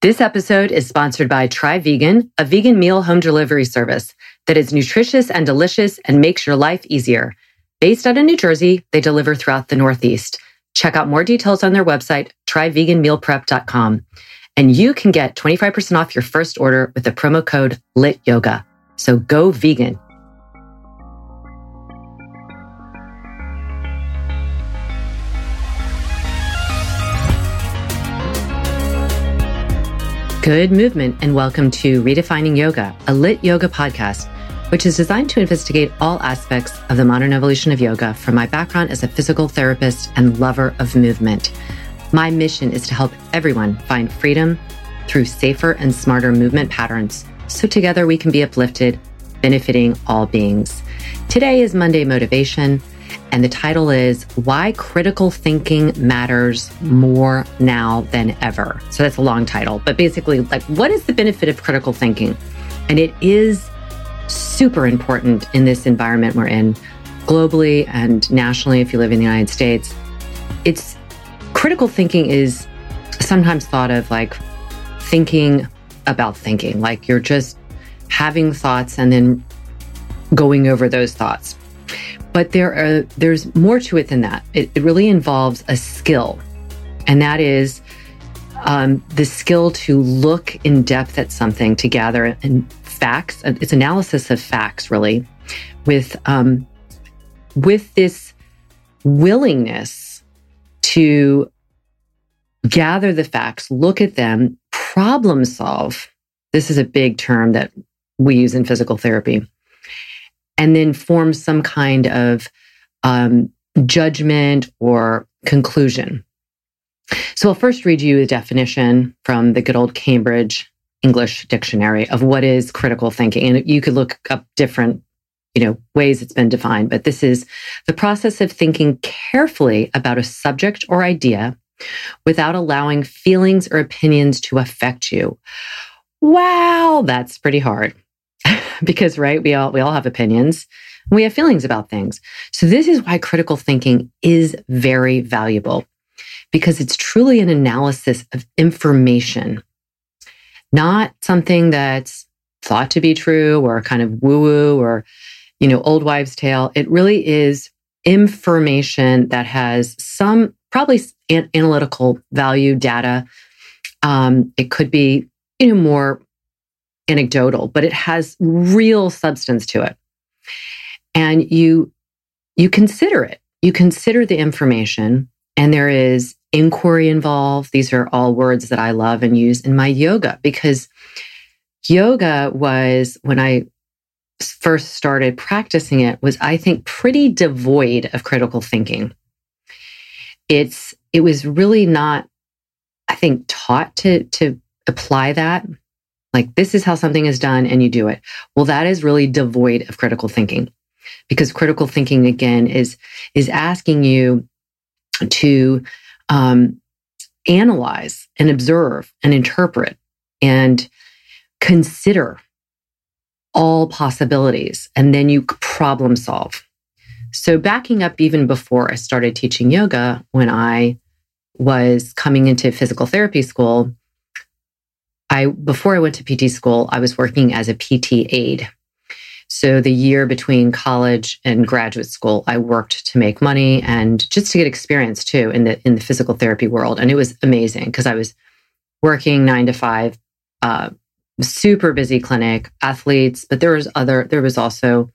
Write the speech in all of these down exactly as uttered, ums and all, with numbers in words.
This episode is sponsored by Try Vegan, a vegan meal home delivery service that is nutritious and delicious and makes your life easier. Based out of New Jersey, they deliver throughout the Northeast. Check out more details on their website, try vegan meal prep dot com. And you can get twenty-five percent off your first order with the promo code LITYOGA. So go vegan. Good movement, and welcome to Redefining Yoga, a Lit Yoga podcast, which is designed to investigate all aspects of the modern evolution of yoga from my background as a physical therapist and lover of movement. My mission is to help everyone find freedom through safer and smarter movement patterns, so together we can be uplifted, benefiting all beings. Today is Monday Motivation, and the title is Why Critical Thinking Matters More Now Than Ever. So that's a long title, but basically, like, what is the benefit of critical thinking? And it is super important in this environment we're in, globally and nationally, if you live in the United States. It's critical thinking is sometimes thought of like thinking about thinking, like you're just having thoughts and then going over those thoughts. But there are, there's more to it than that. It, it really involves a skill, and that is um, the skill to look in depth at something, to gather and facts. It's analysis of facts, really, with um, with this willingness to gather the facts, look at them, problem solve. This is a big term that we use in physical therapy. And then form some kind of um, judgment or conclusion. So I'll first read you the definition from the good old Cambridge English Dictionary of what is critical thinking. And you could look up different, you know, ways it's been defined, but this is the process of thinking carefully about a subject or idea without allowing feelings or opinions to affect you. Wow, that's pretty hard. Because, right, we all we all have opinions, and we have feelings about things. So this is why critical thinking is very valuable, because it's truly an analysis of information, not something that's thought to be true or kind of woo-woo or, you know, old wives' tale. It really is information that has some probably an- analytical value, data. Um, it could be, you know, more anecdotal, but it has real substance to it. And you you consider it. You consider the information, and there is inquiry involved. These are all words that I love and use in my yoga, because yoga was, when I first started practicing it, was, I think, pretty devoid of critical thinking. It's it was really not, I think, taught to to apply that. Like, this is how something is done and you do it. Well, that is really devoid of critical thinking, because critical thinking, again, is is asking you to um, analyze and observe and interpret and consider all possibilities, and then you problem solve. So backing up even before I started teaching yoga, when I was coming into physical therapy school, I, before I went to P T school, I was working as a P T aide. So the year between college and graduate school, I worked to make money and just to get experience too in the in the physical therapy world. And it was amazing, because I was working nine to five, uh, super busy clinic, athletes, but there was other, there was also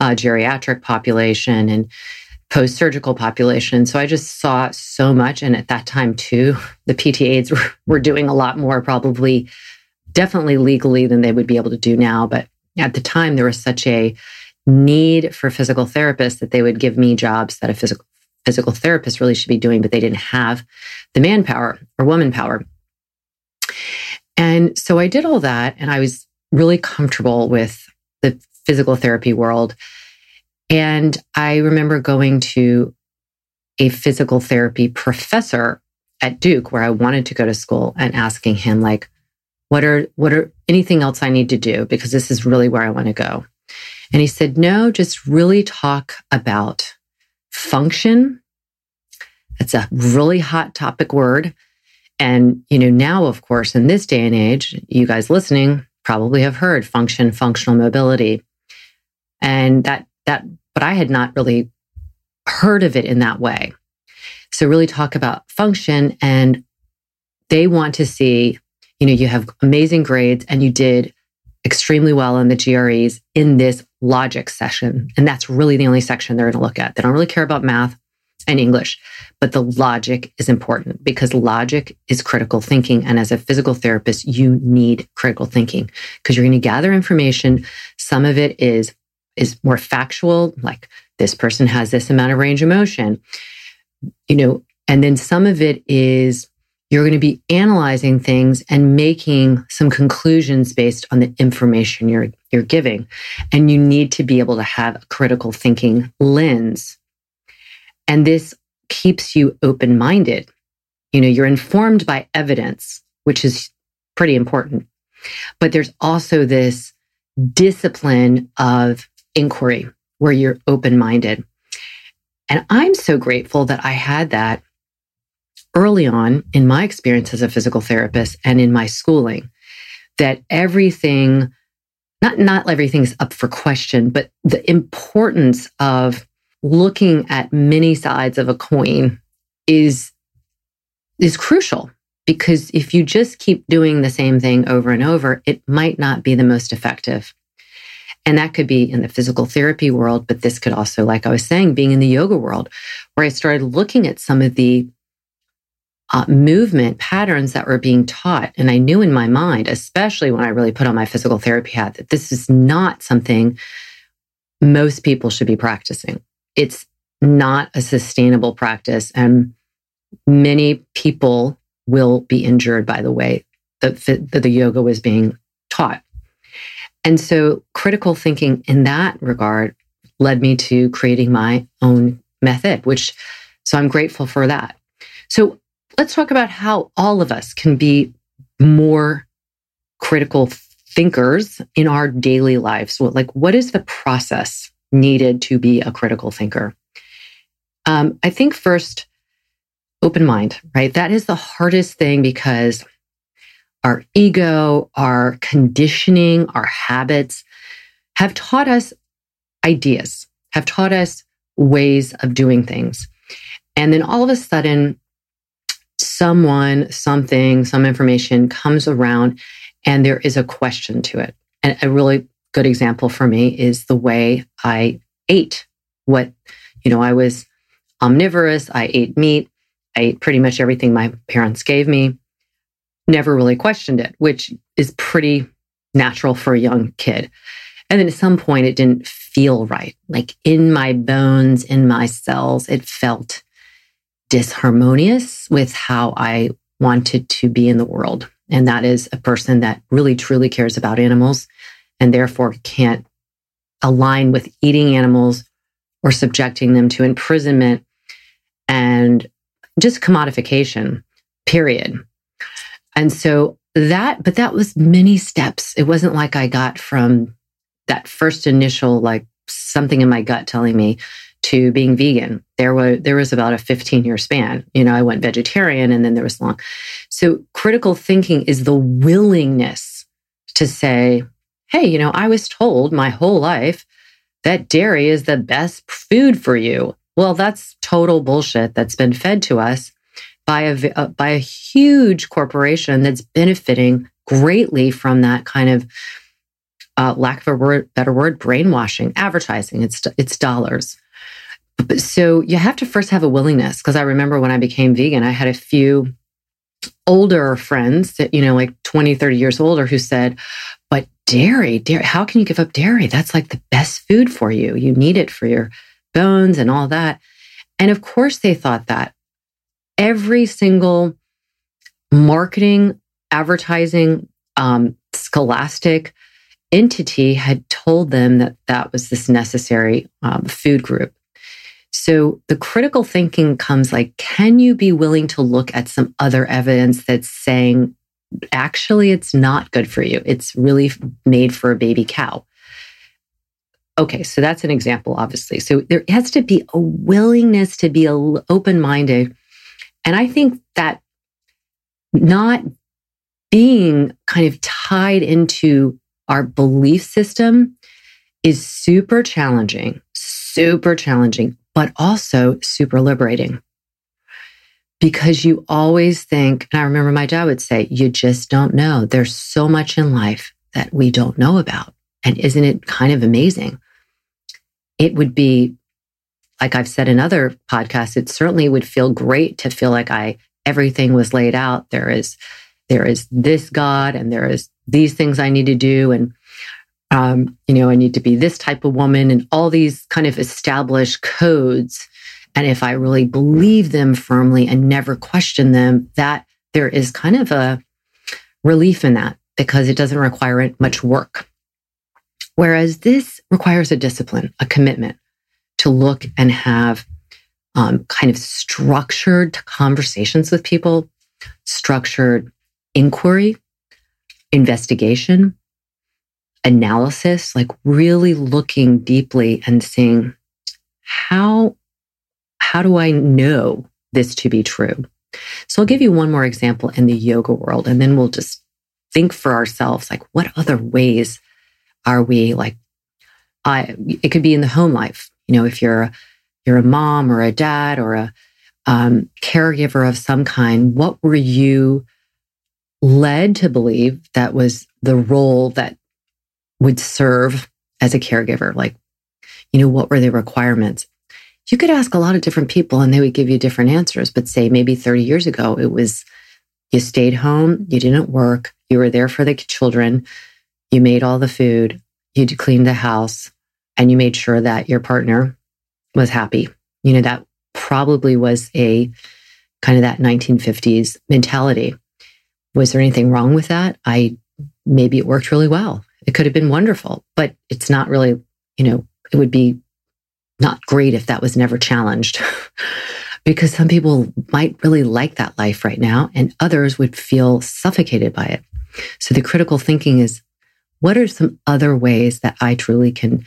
a geriatric population and post-surgical population. So I just saw so much. And at that time too, the P T aides were, were doing a lot more, probably, definitely legally, than they would be able to do now. But at the time, there was such a need for physical therapists that they would give me jobs that a physical physical therapist really should be doing, but they didn't have the manpower or woman power. And so I did all that, and I was really comfortable with the physical therapy world. And I remember going to a physical therapy professor at Duke, where I wanted to go to school, and asking him, like, what are, what are anything else I need to do? Because this is really where I want to go. And he said, no, just really talk about function. That's a really hot topic word. And, you know, now, of course, in this day and age, you guys listening probably have heard function, functional mobility. And that, that, but I had not really heard of it in that way. So really talk about function, and they want to see, you know, you have amazing grades and you did extremely well on the G R Es in this logic session. And that's really the only section they're going to look at. They don't really care about math and English, but the logic is important because logic is critical thinking. And as a physical therapist, you need critical thinking because you're going to gather information. Some of it is, is more factual, like this person has this amount of range of motion, you know, and then some of it is you're going to be analyzing things and making some conclusions based on the information you're, you're giving. And you need to be able to have a critical thinking lens. And this keeps you open-minded. You know, you're informed by evidence, which is pretty important. But there's also this discipline of inquiry where you're open-minded. And I'm so grateful that I had that early on in my experience as a physical therapist and in my schooling, that everything, not, not everything's up for question, but the importance of looking at many sides of a coin is, is crucial, because if you just keep doing the same thing over and over, it might not be the most effective. And that could be in the physical therapy world, but this could also, like I was saying, being in the yoga world, where I started looking at some of the Uh, movement patterns that were being taught. And I knew in my mind, especially when I really put on my physical therapy hat, that this is not something most people should be practicing. It's not a sustainable practice. And many people will be injured by the way that, that the yoga was being taught. And so critical thinking in that regard led me to creating my own method, which, so I'm grateful for that. So let's talk about how all of us can be more critical thinkers in our daily lives. So, like, what is the process needed to be a critical thinker? Um, I think first, open mind, right? That is the hardest thing because our ego, our conditioning, our habits have taught us ideas, have taught us ways of doing things. And then all of a sudden, someone, something, some information comes around and there is a question to it. And a really good example for me is the way I ate. What, you know, I was omnivorous. I ate meat. I ate pretty much everything my parents gave me. Never really questioned it, which is pretty natural for a young kid. And then at some point it didn't feel right. Like in my bones, in my cells, it felt disharmonious with how I wanted to be in the world. And that is a person that really truly cares about animals and therefore can't align with eating animals or subjecting them to imprisonment and just commodification, period. And so that, but that was many steps. It wasn't like I got from that first initial, like something in my gut telling me, to being vegan. There were there was about a fifteen-year span. You know, I went vegetarian and then there was long. So critical thinking is the willingness to say, hey, you know, I was told my whole life that dairy is the best food for you. Well, that's total bullshit that's been fed to us by a, by a huge corporation that's benefiting greatly from that kind of, uh, lack of a word, better word, brainwashing, advertising. It's it's dollars. So you have to first have a willingness, because I remember when I became vegan, I had a few older friends that, you know, like twenty, thirty years older who said, but dairy, dairy, how can you give up dairy? That's like the best food for you. You need it for your bones and all that. And of course they thought that. Every single marketing, advertising, um, scholastic entity had told them that that was this necessary um, food group. So the critical thinking comes like, can you be willing to look at some other evidence that's saying, actually, it's not good for you. It's really made for a baby cow. Okay, so that's an example, obviously. So there has to be a willingness to be open-minded. And I think that not being kind of tied into our belief system is super challenging, super challenging, but also super liberating. Because you always think, and I remember my dad would say, you just don't know. There's so much in life that we don't know about. And isn't it kind of amazing? It would be, like I've said in other podcasts, it certainly would feel great to feel like I everything was laid out. There is, there is this God, and there is these things I need to do, and um, you know, I need to be this type of woman, and all these kind of established codes. And if I really believe them firmly and never question them, that there is kind of a relief in that because it doesn't require much work. Whereas this requires a discipline, a commitment to look and have um, kind of structured conversations with people, structured inquiry, investigation, analysis, like really looking deeply and seeing how How do I know this to be true? So I'll give you one more example in the yoga world, and then we'll just think for ourselves, like what other ways are we like, I, it could be in the home life. You know, if you're, you're a mom or a dad or a um, caregiver of some kind, what were you led to believe that was the role that would serve as a caregiver? Like, you know, what were the requirements? You could ask a lot of different people and they would give you different answers, but say maybe thirty years ago, it was you stayed home, you didn't work, you were there for the children, you made all the food, you cleaned the house, and you made sure that your partner was happy. You know, that probably was a kind of that nineteen fifties mentality. Was there anything wrong with that? I, maybe it worked really well. It could have been wonderful, but it's not really, you know, it would be not great if that was never challenged because some people might really like that life right now and others would feel suffocated by it. So the critical thinking is, what are some other ways that I truly can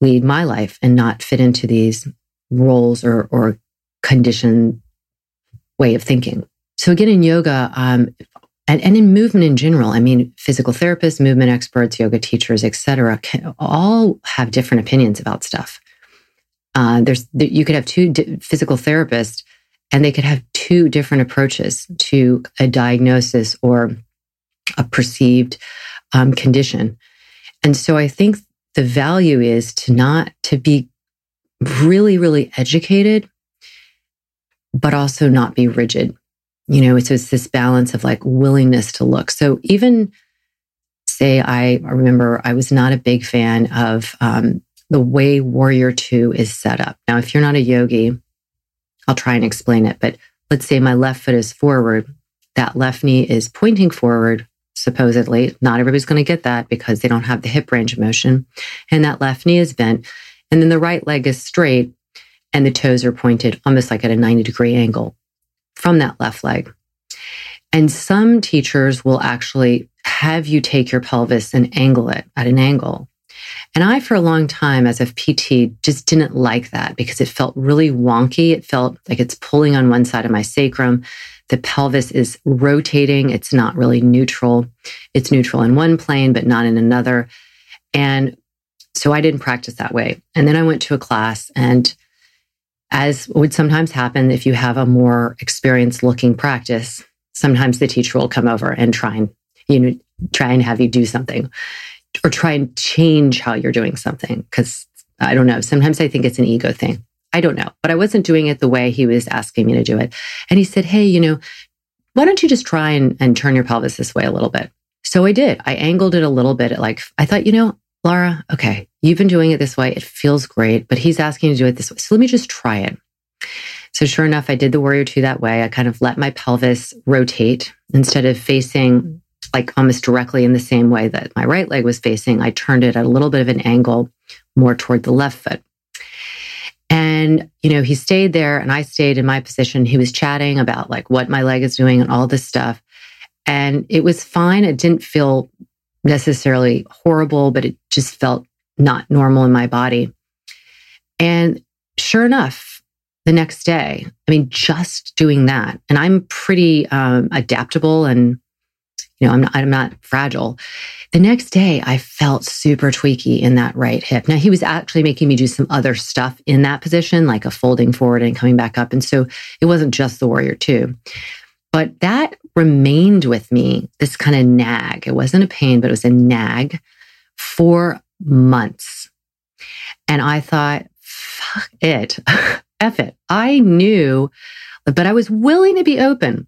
lead my life and not fit into these roles or, or conditioned way of thinking? So again, in yoga um, and, and in movement in general, I mean, physical therapists, movement experts, yoga teachers, et cetera, can all have different opinions about stuff. Uh, there's you could have two di- physical therapists and they could have two different approaches to a diagnosis or a perceived um, condition. And so I think the value is to not to be really, really educated, but also not be rigid. You know, so it's this balance of like willingness to look. So even say, I remember I was not a big fan of, um, the way Warrior Two is set up. Now, if you're not a yogi, I'll try and explain it, but let's say my left foot is forward. That left knee is pointing forward, supposedly. Not everybody's going to get that because they don't have the hip range of motion. And that left knee is bent. And then the right leg is straight and the toes are pointed almost like at a ninety degree angle from that left leg. And some teachers will actually have you take your pelvis and angle it at an angle. And I, for a long time as a P T, just didn't like that because it felt really wonky. It felt like it's pulling on one side of my sacrum. The pelvis is rotating. It's not really neutral. It's neutral in one plane, but not in another. And so I didn't practice that way. And then I went to a class, and as would sometimes happen, if you have a more experienced looking practice, sometimes the teacher will come over and try and, you know, try and have you do something. Or try and change how you're doing something. Because I don't know. Sometimes I think it's an ego thing. I don't know. But I wasn't doing it the way he was asking me to do it. And he said, hey, you know, why don't you just try and, and turn your pelvis this way a little bit? So I did. I angled it a little bit. At like, I thought, you know, Laura, okay, you've been doing it this way. It feels great, but he's asking you to do it this way. So let me just try it. So sure enough, I did the Warrior Two that way. I kind of let my pelvis rotate instead of facing like almost directly in the same way that my right leg was facing. I turned it at a little bit of an angle more toward the left foot. And, you know, he stayed there and I stayed in my position. He was chatting about like what my leg is doing and all this stuff. And it was fine. It didn't feel necessarily horrible, but it just felt not normal in my body. And sure enough, the next day. I mean, just doing that. And I'm pretty um, adaptable and, you know, I'm not, I'm not fragile. The next day, I felt super tweaky in that right hip. Now, he was actually making me do some other stuff in that position, like a folding forward and coming back up. And so it wasn't just the warrior two. But that remained with me, this kind of nag. It wasn't a pain, but it was a nag for months. And I thought, fuck it, F it. I knew, but I was willing to be open.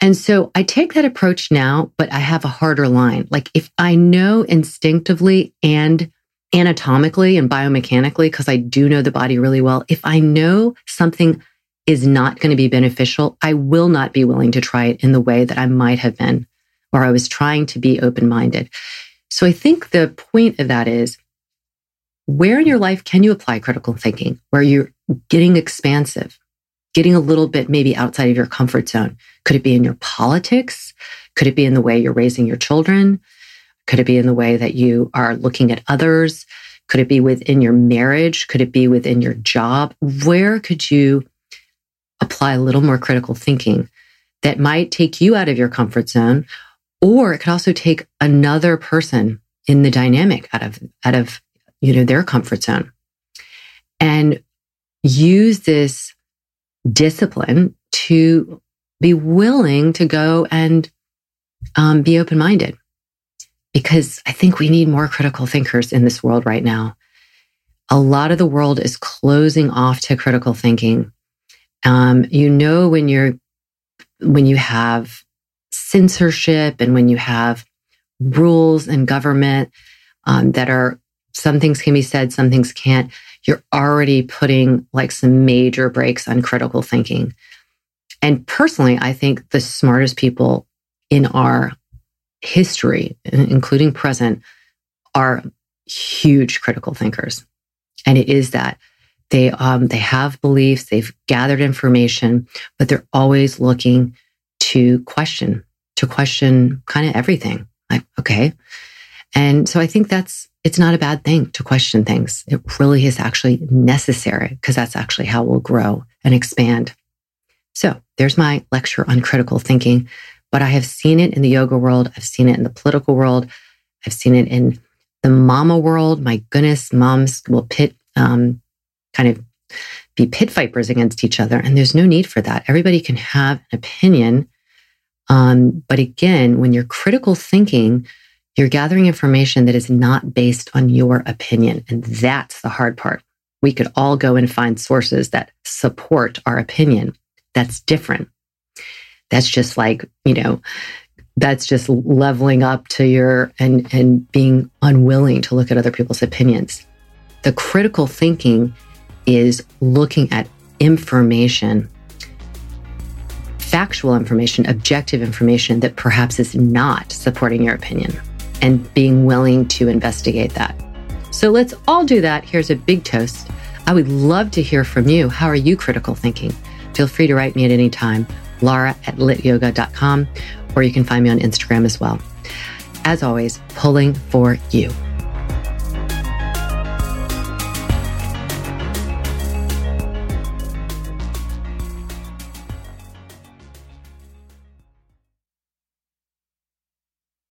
And so I take that approach now, but I have a harder line. Like if I know instinctively and anatomically and biomechanically, because I do know the body really well, if I know something is not going to be beneficial, I will not be willing to try it in the way that I might have been, or I was trying to be open-minded. So I think the point of that is, where in your life can you apply critical thinking, where you're getting expansive? Getting a little bit maybe outside of your comfort zone. Could it be in your politics? Could it be in the way you're raising your children? Could it be in the way that you are looking at others? Could it be within your marriage? Could it be within your job? Where could you apply a little more critical thinking that might take you out of your comfort zone? Or it could also take another person in the dynamic out of, out of, you know, their comfort zone. And use this discipline to be willing to go and um, be open-minded, because I think we need more critical thinkers in this world right now. A lot of the world is closing off to critical thinking. Um, you know, when you're when you have censorship and when you have rules and government um, that are, some things can be said, some things can't. You're already putting like some major breaks on critical thinking. And personally, I think the smartest people in our history, including present, are huge critical thinkers. And it is that they um, they have beliefs, they've gathered information, but they're always looking to question, to question kind of everything. Like, okay. And so I think that's, it's not a bad thing to question things. It really is actually necessary, because that's actually how we'll grow and expand. So there's my lecture on critical thinking, but I have seen it in the yoga world. I've seen it in the political world. I've seen it in the mama world. My goodness, moms will pit, um, kind of be pit vipers against each other. And there's no need for that. Everybody can have an opinion. Um, but again, when you're critical thinking, you're gathering information that is not based on your opinion. And that's the hard part. We could all go and find sources that support our opinion. That's different. That's just like, you know, that's just leveling up to your and, and being unwilling to look at other people's opinions. The critical thinking is looking at information, factual information, objective information that perhaps is not supporting your opinion, and being willing to investigate that. So let's all do that. Here's a big toast. I would love to hear from you. How are you critical thinking? Feel free to write me at any time, Laura at lit yoga dot com, or you can find me on Instagram as well. As always, pulling for you.